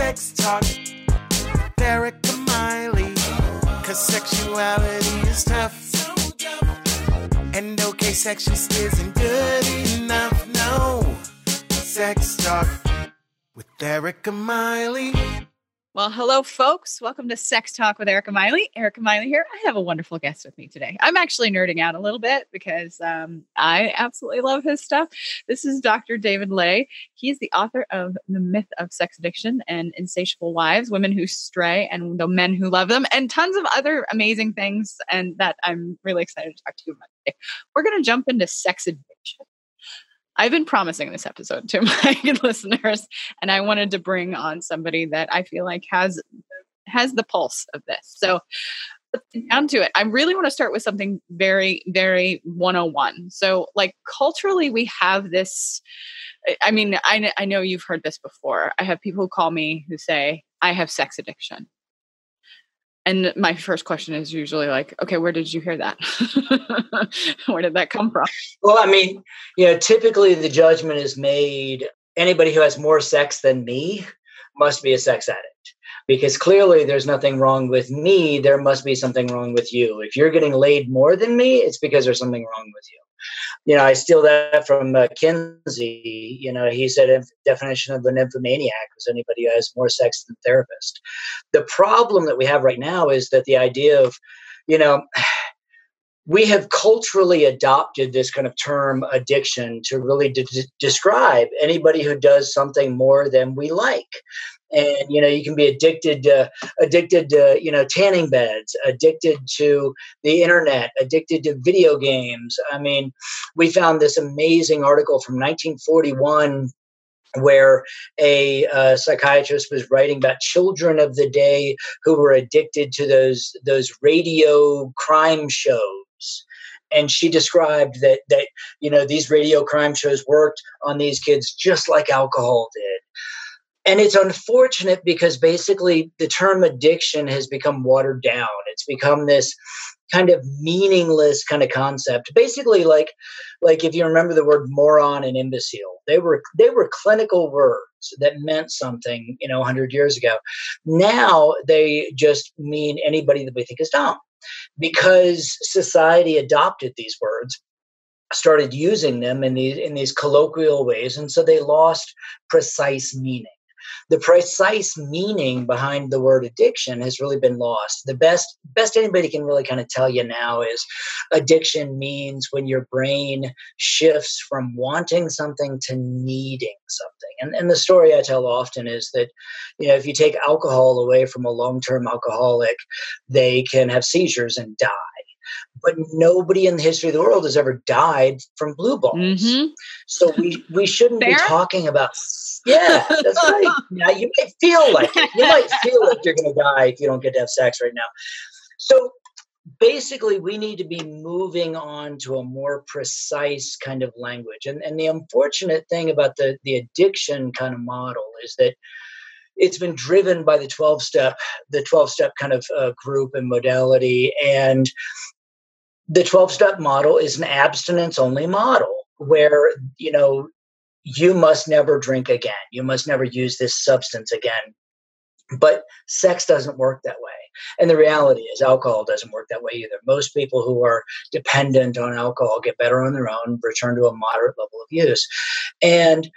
sex talk, Derek and Miley, cause sexuality is tough, and okay, sex just isn't good enough, no, sex talk with Derek and Miley. Well, hello, folks. Welcome to Sex Talk with Erica Miley. Erica Miley here. I have a wonderful guest with me today. I'm actually nerding out a little bit because I absolutely love his stuff. This is Dr. David Lay. He's the author of The Myth of Sex Addiction and Insatiable Wives, Women Who Stray and the Men Who Love Them, and tons of other amazing things, and that I'm really excited to talk to you about today. We're going to jump into sex addiction. I've been promising this episode to my listeners, and I wanted to bring on somebody that I feel like has the pulse of this. So down to it. I really want to start with something very, very 101. So like culturally, we have this, I mean, I know you've heard this before. I have people who call me who say, I have sex addiction. And my first question is usually like, okay, where did you hear that? Where did that come from? Well, I mean, you know, typically the judgment is made, anybody who has more sex than me must be a sex addict. Because clearly there's nothing wrong with me. There must be something wrong with you. If you're getting laid more than me, it's because there's something wrong with you. You know, I steal that from Kinsey. You know, he said definition of an nymphomaniac was anybody who has more sex than a therapist. The problem that we have right now is that the idea of, you know, we have culturally adopted this kind of term addiction to really describe anybody who does something more than we like. And, you know, you can be addicted to, you know, tanning beds, addicted to the internet, addicted to video games. I mean, we found this amazing article from 1941 where a psychiatrist was writing about children of the day who were addicted to those radio crime shows. And she described that, you know, these radio crime shows worked on these kids just like alcohol did. And it's unfortunate because basically the term addiction has become watered down. It's become this kind of meaningless kind of concept. Basically, like if you remember the word moron and imbecile, they were clinical words that meant something, you know, 100 years ago. Now they just mean anybody that we think is dumb because society adopted these words, started using them in these colloquial ways, and so they lost precise meaning. The precise meaning behind the word addiction has really been lost. The best anybody can really kind of tell you now is addiction means when your brain shifts from wanting something to needing something. And the story I tell often is that, you know, if you take alcohol away from a long-term alcoholic, they can have seizures and die. But nobody in the history of the world has ever died from blue balls. Mm-hmm. So we shouldn't be talking about. Yeah, that's right. Now you might feel like it. You might feel like you're going to die if you don't get to have sex right now. So basically, we need to be moving on to a more precise kind of language. And the unfortunate thing about the addiction kind of model is that it's been driven by the 12-step kind of group and modality. And the 12-step model is an abstinence-only model where, you know, you must never drink again. You must never use this substance again. But sex doesn't work that way. And the reality is alcohol doesn't work that way either. Most people who are dependent on alcohol get better on their own, return to a moderate level of use. And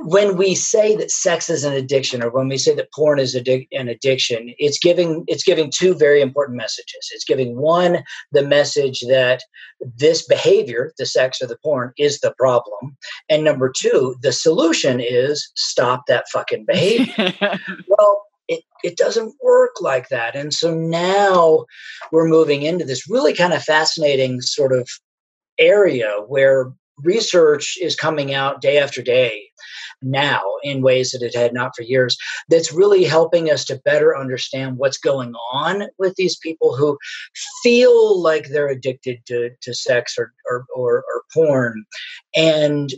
when we say that sex is an addiction, or when we say that porn is an addiction, it's giving two very important messages. It's giving, one, the message that this behavior, the sex or the porn, is the problem. And number two, the solution is stop that fucking behavior. Well, it doesn't work like that. And so now we're moving into this really kind of fascinating sort of area where research is coming out day after day now in ways that it had not for years. That's really helping us to better understand what's going on with these people who feel like they're addicted to sex or porn. And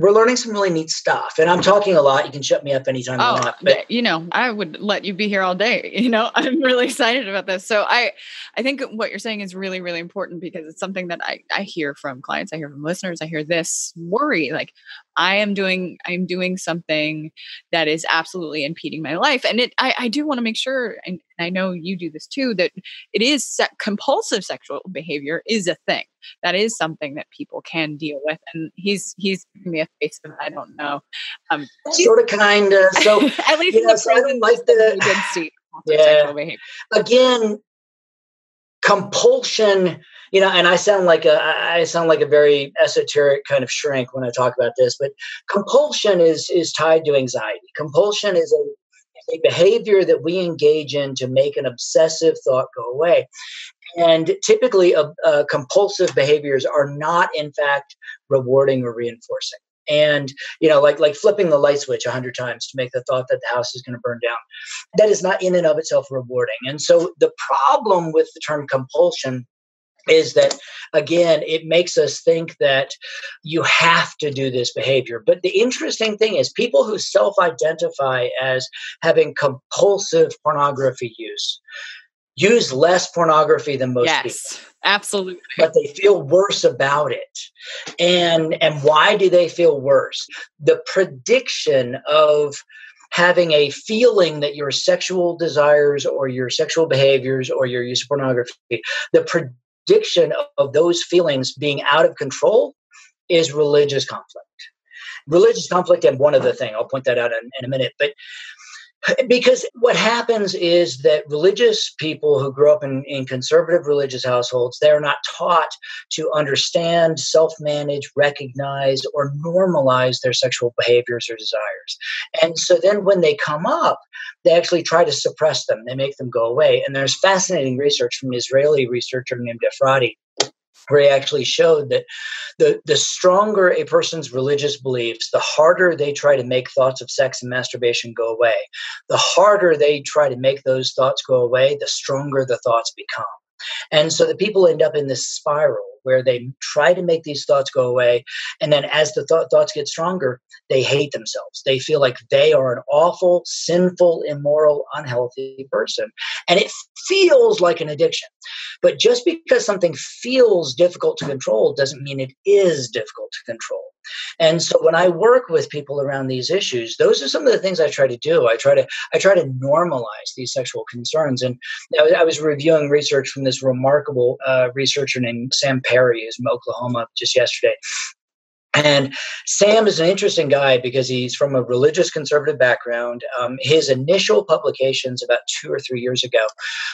we're learning some really neat stuff. And I'm talking a lot. You can shut me up anytime you want. But you know, I would let you be here all day. You know, I'm really excited about this. So I think what you're saying is really, really important because it's something that I hear from clients. I hear from listeners. I hear this worry, like, I'm doing something that is absolutely impeding my life. And I do want to make sure, and I know you do this too, that it is compulsive sexual behavior is a thing. That is something that people can deal with. And he's giving me a face of, I don't know. Sort of, kind of. So at least in the present, like the agency of sexual behavior. Again, compulsion, you know, and I sound like a very esoteric kind of shrink when I talk about this, but compulsion is tied to anxiety. Compulsion is a behavior that we engage in to make an obsessive thought go away. And typically compulsive behaviors are not, in fact, rewarding or reinforcing. And, you know, like flipping the light switch 100 times to make the thought that the house is going to burn down, that is not in and of itself rewarding. And so the problem with the term compulsion is that, again, it makes us think that you have to do this behavior. But the interesting thing is people who self-identify as having compulsive pornography use less pornography than most people. Yes, absolutely. But they feel worse about it. And why do they feel worse? The prediction of having a feeling that your sexual desires or your sexual behaviors or your use of pornography, the prediction of those feelings being out of control is religious conflict. Religious conflict, and one other thing, I'll point that out in a minute, but because what happens is that religious people who grow up in conservative religious households, they're not taught to understand, self-manage, recognize, or normalize their sexual behaviors or desires. And so then when they come up, they actually try to suppress them. They make them go away. And there's fascinating research from an Israeli researcher named Efrati, where he actually showed that the stronger a person's religious beliefs, the harder they try to make thoughts of sex and masturbation go away. The harder they try to make those thoughts go away, the stronger the thoughts become. And so the people end up in this spiral where they try to make these thoughts go away. And then as the thoughts get stronger, they hate themselves. They feel like they are an awful, sinful, immoral, unhealthy person. And it feels like an addiction. But just because something feels difficult to control doesn't mean it is difficult to control. And so when I work with people around these issues, those are some of the things I try to do. I try to normalize these sexual concerns. And I was reviewing research from this remarkable researcher named Sam Perry, who's from Oklahoma, just yesterday. And Sam is an interesting guy because he's from a religious conservative background. His initial publications about 2 or 3 years ago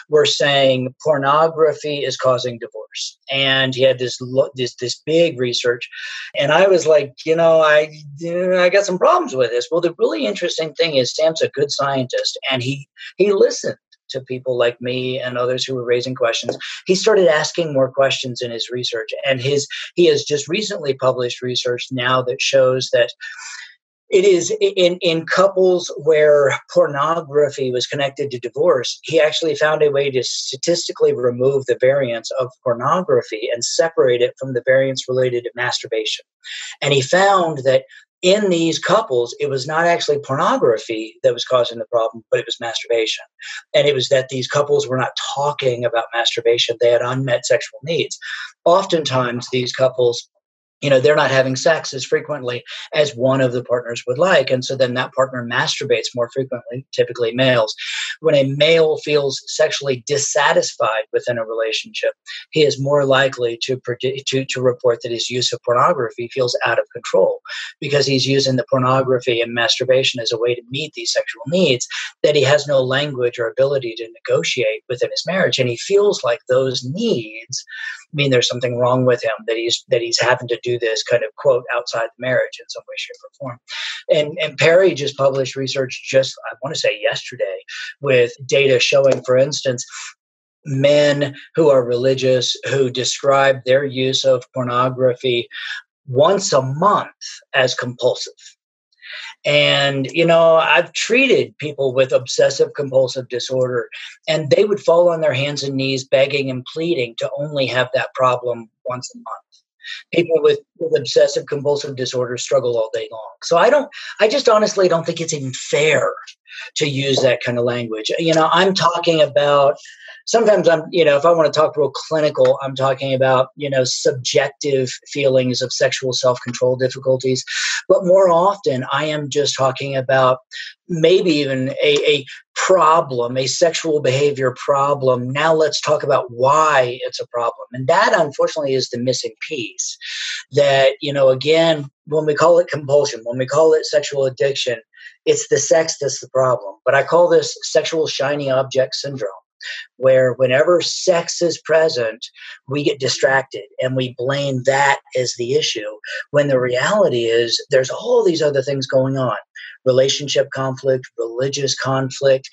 were saying pornography is causing divorce. And he had this big research. And I was like, you know, I got some problems with this. Well, the really interesting thing is Sam's a good scientist, and he listened to people like me and others who were raising questions. He started asking more questions in his research, and he has just recently published research now that shows that it is in couples where pornography was connected to divorce, he actually found a way to statistically remove the variance of pornography and separate it from the variance related to masturbation. And he found that in these couples, it was not actually pornography that was causing the problem, but it was masturbation. And it was that these couples were not talking about masturbation. They had unmet sexual needs. Oftentimes, these couples, you know, they're not having sex as frequently as one of the partners would like. And so then that partner masturbates more frequently, typically males. When a male feels sexually dissatisfied within a relationship, he is more likely to report that his use of pornography feels out of control, because he's using the pornography and masturbation as a way to meet these sexual needs that he has no language or ability to negotiate within his marriage. And he feels like those needs mean there's something wrong with him, that he's having to do this kind of, quote, outside the marriage in some way, shape, or form. And Perry just published research just, I want to say yesterday, with data showing, for instance, men who are religious, who describe their use of pornography once a month as compulsive. And, you know, I've treated people with obsessive compulsive disorder, and they would fall on their hands and knees begging and pleading to only have that problem once a month. People with with obsessive compulsive disorder struggle all day long. So I just honestly don't think it's even fair to use that kind of language. You know, I'm talking about, sometimes I'm, you know, if I want to talk real clinical, I'm talking about, you know, subjective feelings of sexual self-control difficulties. But more often, I am just talking about maybe even a problem, a sexual behavior problem. Now let's talk about why it's a problem. And that, unfortunately, is the missing piece that, you know, again, when we call it compulsion, when we call it sexual addiction, it's the sex that's the problem. But I call this sexual shiny object syndrome, where whenever sex is present, we get distracted and we blame that as the issue, when the reality is there's all these other things going on: relationship conflict, religious conflict.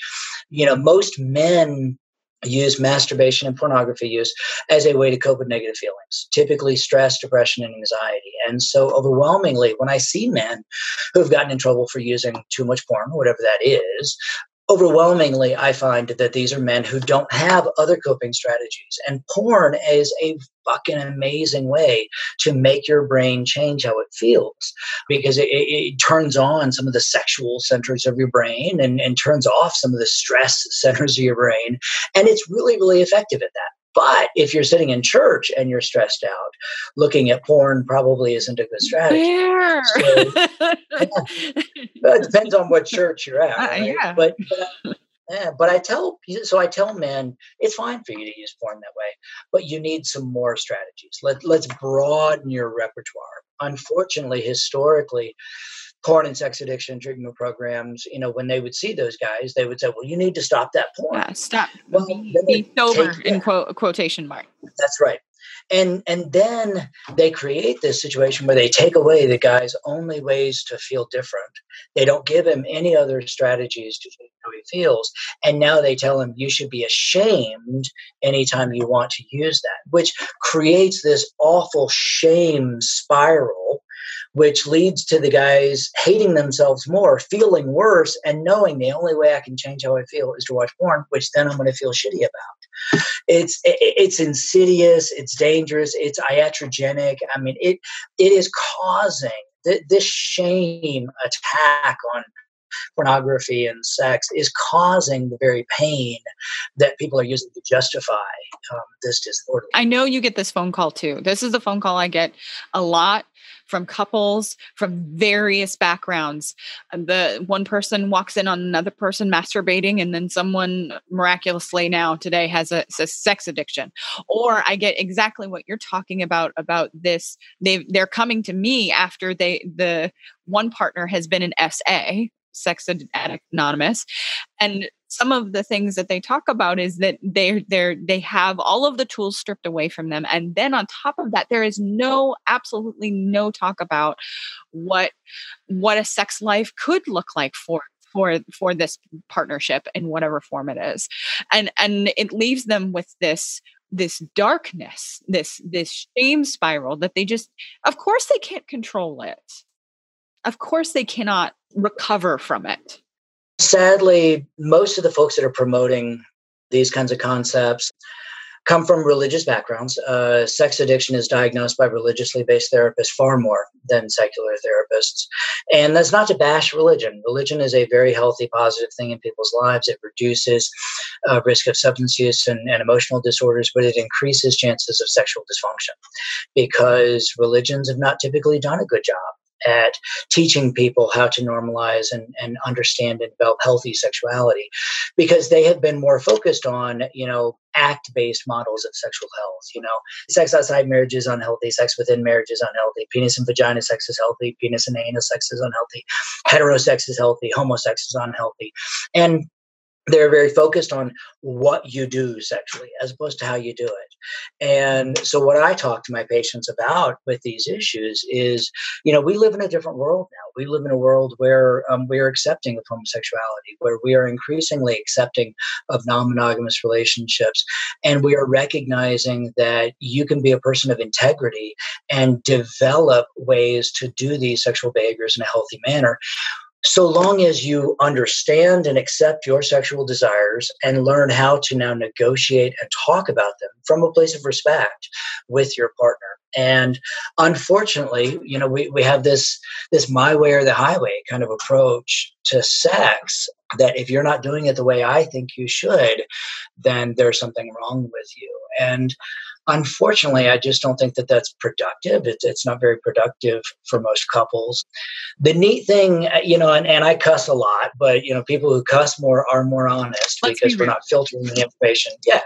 You know, most men use masturbation and pornography use as a way to cope with negative feelings, typically stress, depression, and anxiety. And so overwhelmingly, when I see men who've gotten in trouble for using too much porn, whatever that is, overwhelmingly, I find that these are men who don't have other coping strategies. And porn is a fucking amazing way to make your brain change how it feels, because it turns on some of the sexual centers of your brain and turns off some of the stress centers of your brain. And it's really, really effective at that. But if you're sitting in church and you're stressed out, looking at porn probably isn't a good strategy. Yeah. So, well, it depends on what church you're at. Right? Yeah. But I tell men, it's fine for you to use porn that way, but you need some more strategies. Let's broaden your repertoire. Unfortunately, historically, porn and sex addiction treatment programs, you know, when they would see those guys, they would say, well, you need to stop that porn. Yeah, stop. Well, be sober, in quotation mark. That's right. And then they create this situation where they take away the guy's only ways to feel different. They don't give him any other strategies to change how he feels. And now they tell him you should be ashamed anytime you want to use that, which creates this awful shame spiral, which leads to the guys hating themselves more, feeling worse, and knowing the only way I can change how I feel is to watch porn, which then I'm going to feel shitty about. It's insidious. It's dangerous. It's iatrogenic. I mean, it is causing this shame attack on pornography and sex is causing the very pain that people are using to justify this disorder. I know you get this phone call too. This is the phone call I get a lot from couples from various backgrounds. The one person walks in on another person masturbating, and then someone miraculously now today has a sex addiction. Or I get exactly what you're talking about this. They're coming to me after the one partner has been an SA, Sex Addict Anonymous, and some of the things that they talk about is that they have all of the tools stripped away from them. And then on top of that, there is absolutely no talk about what a sex life could look like for this partnership in whatever form it is. And it leaves them with this darkness, this shame spiral that they just, of course they can't control it. Of course they cannot recover from it. Sadly, most of the folks that are promoting these kinds of concepts come from religious backgrounds. Sex addiction is diagnosed by religiously based therapists far more than secular therapists. And that's not to bash religion. Religion is a very healthy, positive thing in people's lives. It reduces risk of substance use and emotional disorders, but it increases chances of sexual dysfunction because religions have not typically done a good job at teaching people how to normalize and understand and develop healthy sexuality, because they have been more focused on, you know, act-based models of sexual health. You know, sex outside marriage is unhealthy, sex within marriage is unhealthy, penis and vagina sex is healthy, penis and anus sex is unhealthy, heterosex is healthy, homosex is unhealthy. And they're very focused on what you do sexually as opposed to how you do it. And so what I talk to my patients about with these issues is, you know, we live in a different world now. We live in a world where we are accepting of homosexuality, where we are increasingly accepting of non-monogamous relationships. And we are recognizing that you can be a person of integrity and develop ways to do these sexual behaviors in a healthy manner, so long as you understand and accept your sexual desires and learn how to now negotiate and talk about them from a place of respect with your partner. And unfortunately, you know, we have this my way or the highway kind of approach to sex, that if you're not doing it the way I think you should, then there's something wrong with you. And unfortunately, I just don't think that that's productive. It's not very productive for most couples. The neat thing, you know, and I cuss a lot, but, you know, people who cuss more are more honest because we're not filtering the information. Yeah,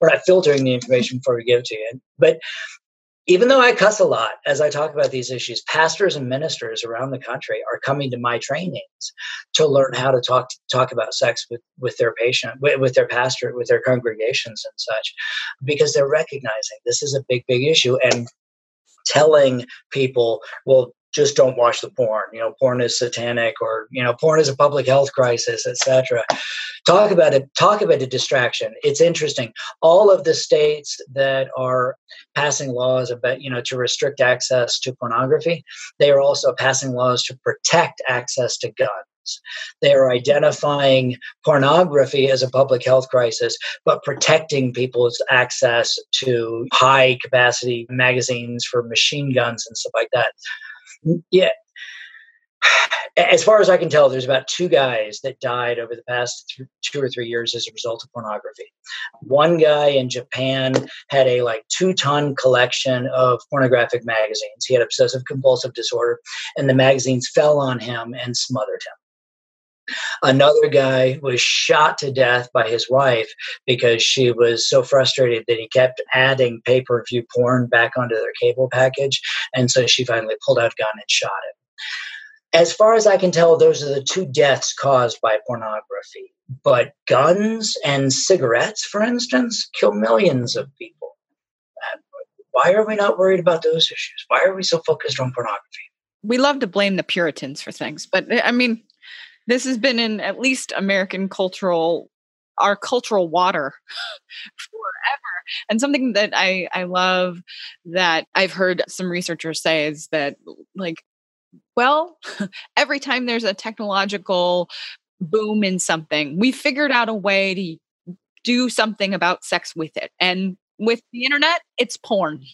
we're not filtering the information before we give it to you. But even though I cuss a lot as I talk about these issues, pastors and ministers around the country are coming to my trainings to learn how to talk about sex with their patient, with their pastor, with their congregations and such, because they're recognizing this is a big, big issue. And telling people, well, just don't watch the porn. You know, porn is satanic, or, you know, porn is a public health crisis, etc. Talk about it. Talk about a distraction. It's interesting. All of the states that are passing laws about, you know, to restrict access to pornography, they are also passing laws to protect access to guns. They are identifying pornography as a public health crisis, but protecting people's access to high capacity magazines for machine guns and stuff like that. Yeah. As far as I can tell, there's about 2 guys that died over the past 2 or 3 years as a result of pornography. One guy in Japan had a 2-ton collection of pornographic magazines. He had obsessive compulsive disorder, and the magazines fell on him and smothered him. Another guy was shot to death by his wife because she was so frustrated that he kept adding pay-per-view porn back onto their cable package, and so she finally pulled out a gun and shot him. As far as I can tell, those are the 2 deaths caused by pornography. But guns and cigarettes, for instance, kill millions of people. Why are we not worried about those issues? Why are we so focused on pornography? We love to blame the Puritans for things, but I mean, this has been in at least American our cultural water forever. And something that I love that I've heard some researchers say is that, every time there's a technological boom in something, we figured out a way to do something about sex with it. And with the internet, it's porn.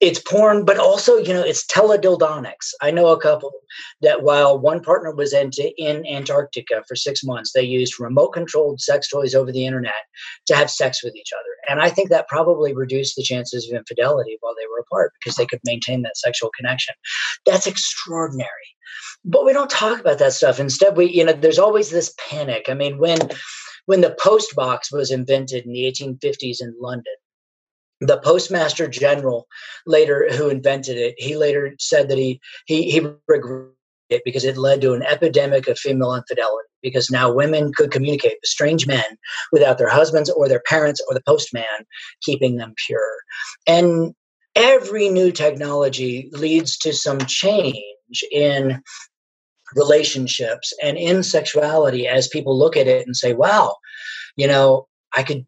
It's porn, but also, you know, it's teledildonics. I know a couple that while one partner was in Antarctica for 6 months, they used remote-controlled sex toys over the internet to have sex with each other. And I think that probably reduced the chances of infidelity while they were apart because they could maintain that sexual connection. That's extraordinary. But we don't talk about that stuff. Instead, there's always this panic. I mean, when the post box was invented in the 1850s in London, the postmaster general later who invented it, he later said that he regretted it because it led to an epidemic of female infidelity, because now women could communicate with strange men without their husbands or their parents or the postman keeping them pure. And every new technology leads to some change in relationships and in sexuality as people look at it and say, wow, you know, I could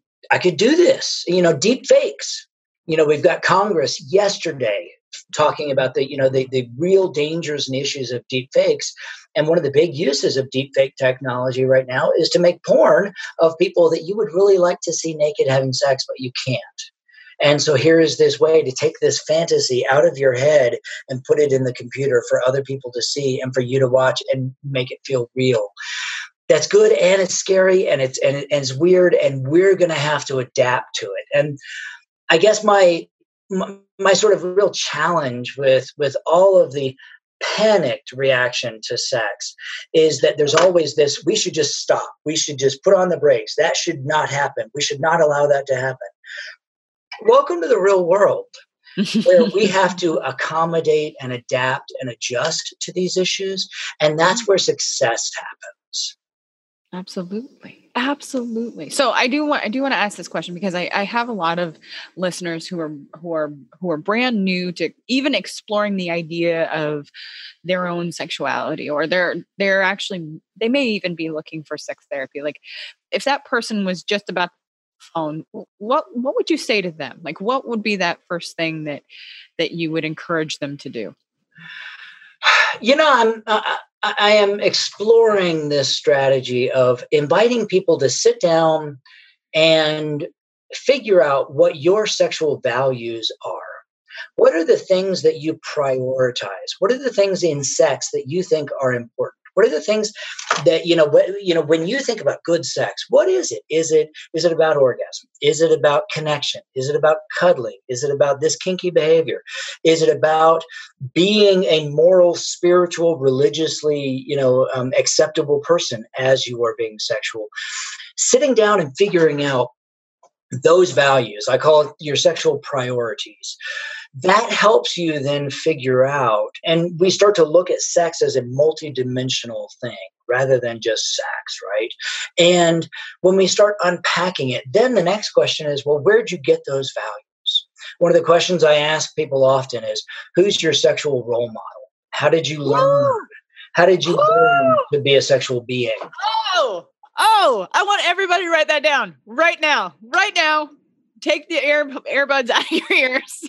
do this, you know, deep fakes. You know, we've got Congress yesterday talking about the real dangers and issues of deep fakes. And one of the big uses of deep fake technology right now is to make porn of people that you would really like to see naked having sex, but you can't. And so here is this way to take this fantasy out of your head and put it in the computer for other people to see and for you to watch and make it feel real. That's good, and it's scary, and it's weird, and we're going to have to adapt to it. And I guess my sort of real challenge with all of the panicked reaction to sex is that there's always this, we should just stop. We should just put on the brakes. That should not happen. We should not allow that to happen. Welcome to the real world, where we have to accommodate and adapt and adjust to these issues, and that's where success happens. Absolutely. So I do want to ask this question because I have a lot of listeners who are brand new to even exploring the idea of their own sexuality, or they're actually, they may even be looking for sex therapy. Like, if that person was just about the phone, what would you say to them? Like, what would be that first thing that you would encourage them to do? You know, I am exploring this strategy of inviting people to sit down and figure out what your sexual values are. What are the things that you prioritize? What are the things in sex that you think are important? What are the things that, when you think about good sex, what is it? Is it about orgasm? Is it about connection? Is it about cuddling? Is it about this kinky behavior? Is it about being a moral, spiritual, religiously, acceptable person as you are being sexual? Sitting down and figuring out those values, I call it your sexual priorities. That helps you then figure out, and we start to look at sex as a multidimensional thing rather than just sex, right? And when we start unpacking it, then the next question is, well, where'd you get those values? One of the questions I ask people often is, who's your sexual role model? How did you learn? How did you learn to be a sexual being? Oh, I want everybody to write that down right now. Take the earbuds out of your ears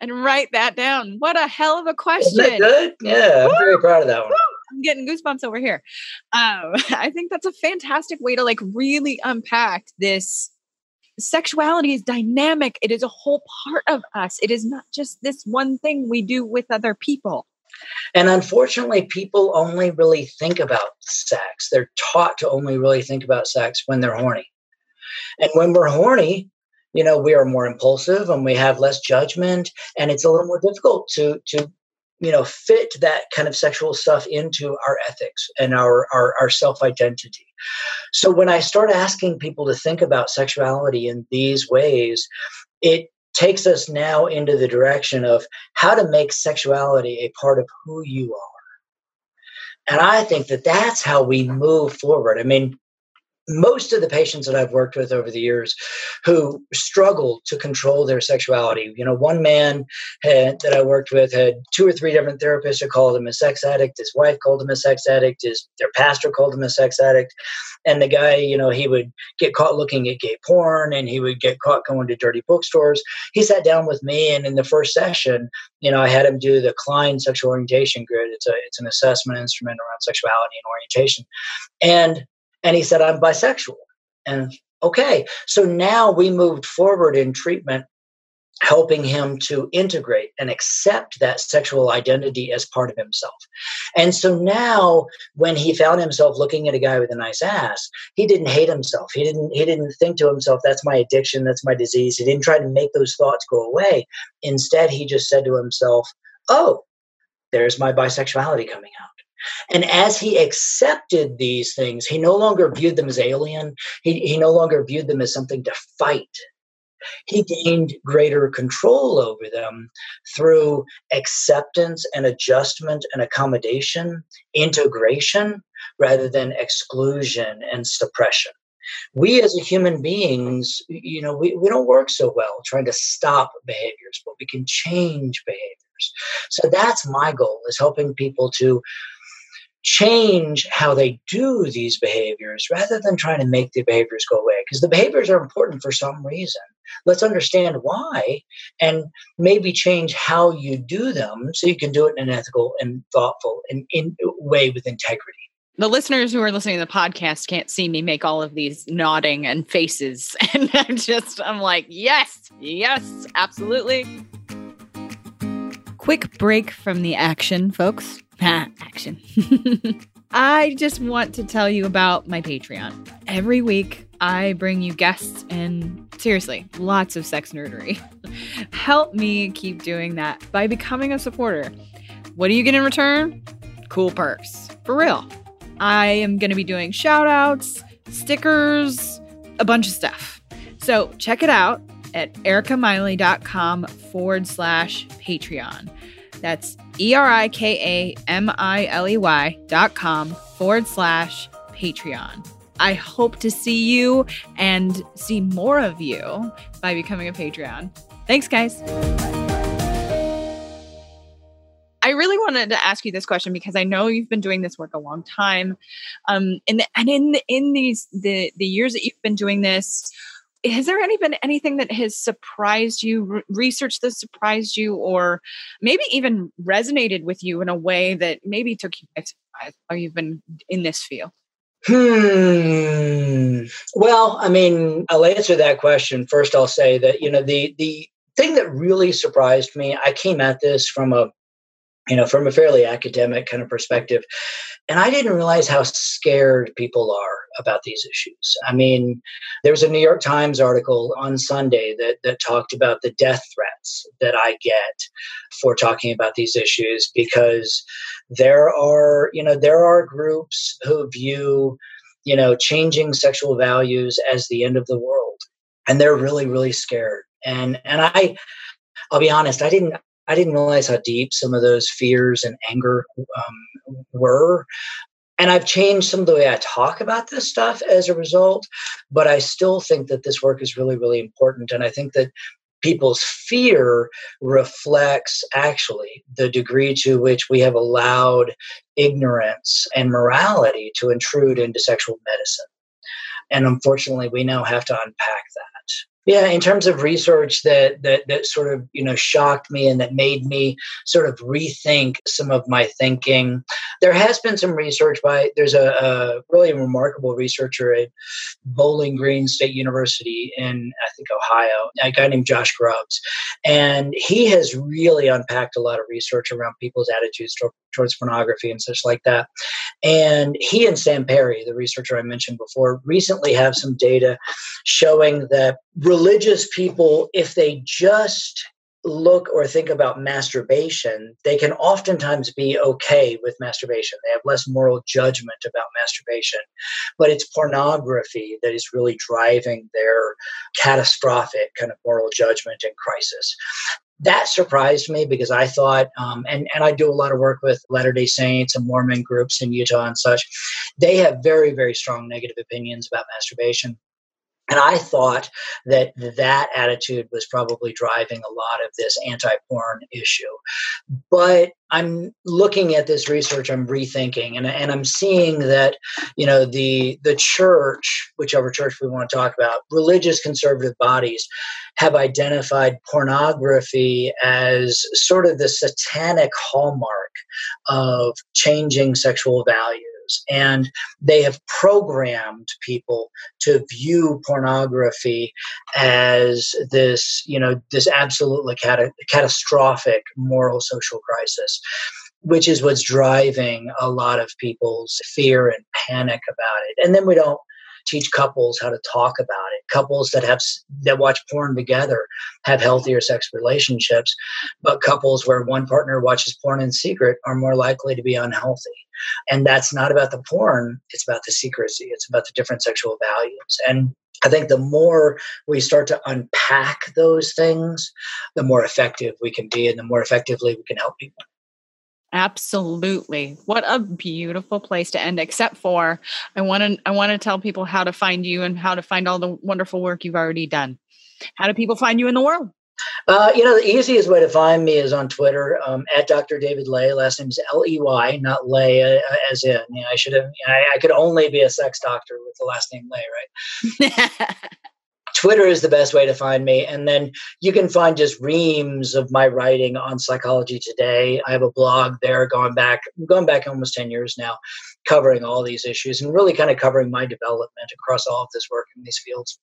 and write that down. What a hell of a question. Isn't that good? Yeah, I'm very proud of that one. I'm getting goosebumps over here. I think that's a fantastic way to really unpack this. Sexuality is dynamic. It is a whole part of us. It is not just this one thing we do with other people. And unfortunately, people only really think about sex. They're taught to only really think about sex when they're horny. And when we're horny, we are more impulsive and we have less judgment, and it's a little more difficult to fit that kind of sexual stuff into our ethics and our self-identity. So when I start asking people to think about sexuality in these ways, it takes us now into the direction of how to make sexuality a part of who you are. And I think that that's how we move forward. I mean, most of the patients that I've worked with over the years who struggle to control their sexuality, one man that I worked with had 2 or 3 different therapists who called him a sex addict. His wife called him a sex addict. Their pastor called him a sex addict. And the guy, he would get caught looking at gay porn, and he would get caught going to dirty bookstores. He sat down with me, and in the first session, I had him do the Klein sexual orientation grid. It's an assessment instrument around sexuality and orientation. And he said, I'm bisexual. And okay, so now we moved forward in treatment, helping him to integrate and accept that sexual identity as part of himself. And so now when he found himself looking at a guy with a nice ass, he didn't hate himself. He didn't think to himself, that's my addiction, that's my disease. He didn't try to make those thoughts go away. Instead, he just said to himself, oh, there's my bisexuality coming out. And as he accepted these things, he no longer viewed them as alien. He no longer viewed them as something to fight. He gained greater control over them through acceptance and adjustment and accommodation, integration, rather than exclusion and suppression. We as human beings, we don't work so well trying to stop behaviors, but we can change behaviors. So that's my goal, is helping people to change how they do these behaviors rather than trying to make the behaviors go away, because the behaviors are important for some reason. Let's understand why and maybe change how you do them so you can do it in an ethical and thoughtful and in way with integrity. The listeners who are listening to the podcast can't see me make all of these nodding and faces. And I'm like, yes, absolutely. Quick break from the action, folks. Action. I just want to tell you about my Patreon. Every week, I bring you guests and seriously, lots of sex nerdery. Help me keep doing that by becoming a supporter. What do you get in return? Cool perks. For real. I am going to be doing shout outs, stickers, a bunch of stuff. So check it out at erikamiley.com/Patreon. That's erikamiley.com/Patreon. I hope to see you and see more of you by becoming a Patreon. Thanks, guys. I really wanted to ask you this question because I know you've been doing this work a long time. In the years that you've been doing this, has there been anything that has surprised you, research that surprised you, or maybe even resonated with you in a way that maybe took you by surprise while you've been in this field? Well, I'll answer that question. First, I'll say that, the thing that really surprised me, I came at this from a fairly academic kind of perspective, and I didn't realize how scared people are about these issues. I mean, there was a New York Times article on Sunday that talked about the death threats that I get for talking about these issues, because there are groups who view, changing sexual values as the end of the world, and they're really, really scared. And I'll be honest, I didn't realize how deep some of those fears and anger were. And I've changed some of the way I talk about this stuff as a result, but I still think that this work is really, really important. And I think that people's fear reflects actually the degree to which we have allowed ignorance and morality to intrude into sexual medicine. And unfortunately, we now have to unpack that. Yeah, in terms of research that sort of, shocked me and that made me sort of rethink some of my thinking, there has been some research there's a really remarkable researcher at Bowling Green State University in, I think, Ohio, a guy named Josh Grubbs. And he has really unpacked a lot of research around people's attitudes towards pornography and such like that. And he and Sam Perry, the researcher I mentioned before, recently have some data showing that religious people, if they just look or think about masturbation, they can oftentimes be okay with masturbation. They have less moral judgment about masturbation, but it's pornography that is really driving their catastrophic kind of moral judgment and crisis. That surprised me because I thought, and I do a lot of work with Latter-day Saints and Mormon groups in Utah and such. They have very, very strong negative opinions about masturbation. And I thought that attitude was probably driving a lot of this anti-porn issue. But I'm looking at this research, I'm rethinking, and I'm seeing that, the church, whichever church we want to talk about, religious conservative bodies have identified pornography as sort of the satanic hallmark of changing sexual values. And they have programmed people to view pornography as this, this absolutely catastrophic moral social crisis, which is what's driving a lot of people's fear and panic about it. And then we don't teach couples how to talk about it. Couples that watch porn together have healthier sex relationships, but couples where one partner watches porn in secret are more likely to be unhealthy. And that's not about the porn, it's about the secrecy, it's about the different sexual values. And I think the more we start to unpack those things, the more effective we can be and the more effectively we can help people. Absolutely. What a beautiful place to end, except for I want to tell people how to find you and how to find all the wonderful work you've already done. How do people find you in the world? The easiest way to find me is on Twitter, at Dr. David Lay. Last name is Ley, not Lay as in, I could only be a sex doctor with the last name Lay, right? Twitter is the best way to find me. And then you can find just reams of my writing on Psychology Today. I have a blog there going back almost 10 years now, covering all these issues and really kind of covering my development across all of this work in these fields.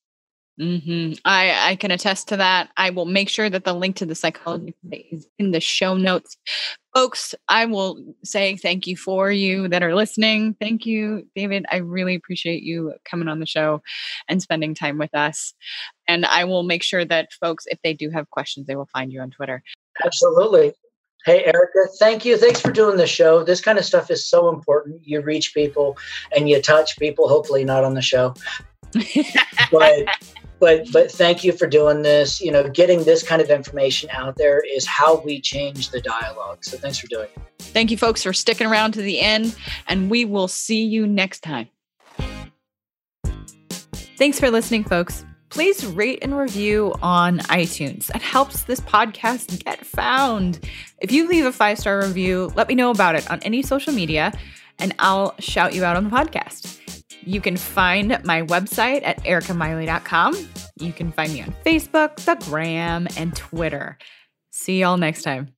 Mm-hmm. I can attest to that. I will make sure that the link to the Psychology Today is in the show notes. Folks, I will say thank you for you that are listening. Thank you, David. I really appreciate you coming on the show and spending time with us. And I will make sure that folks, if they do have questions, they will find you on Twitter. Absolutely. Hey, Erica, thank you. Thanks for doing the show. This kind of stuff is so important. You reach people and you touch people, hopefully not on the show. But thank you for doing this. Getting this kind of information out there is how we change the dialogue. So thanks for doing it. Thank you, folks, for sticking around to the end, and we will see you next time. Thanks for listening, folks. Please rate and review on iTunes. That helps this podcast get found. If you leave a 5-star review, let me know about it on any social media, and I'll shout you out on the podcast. You can find my website at ericamiley.com. You can find me on Facebook, the Gram, and Twitter. See y'all next time.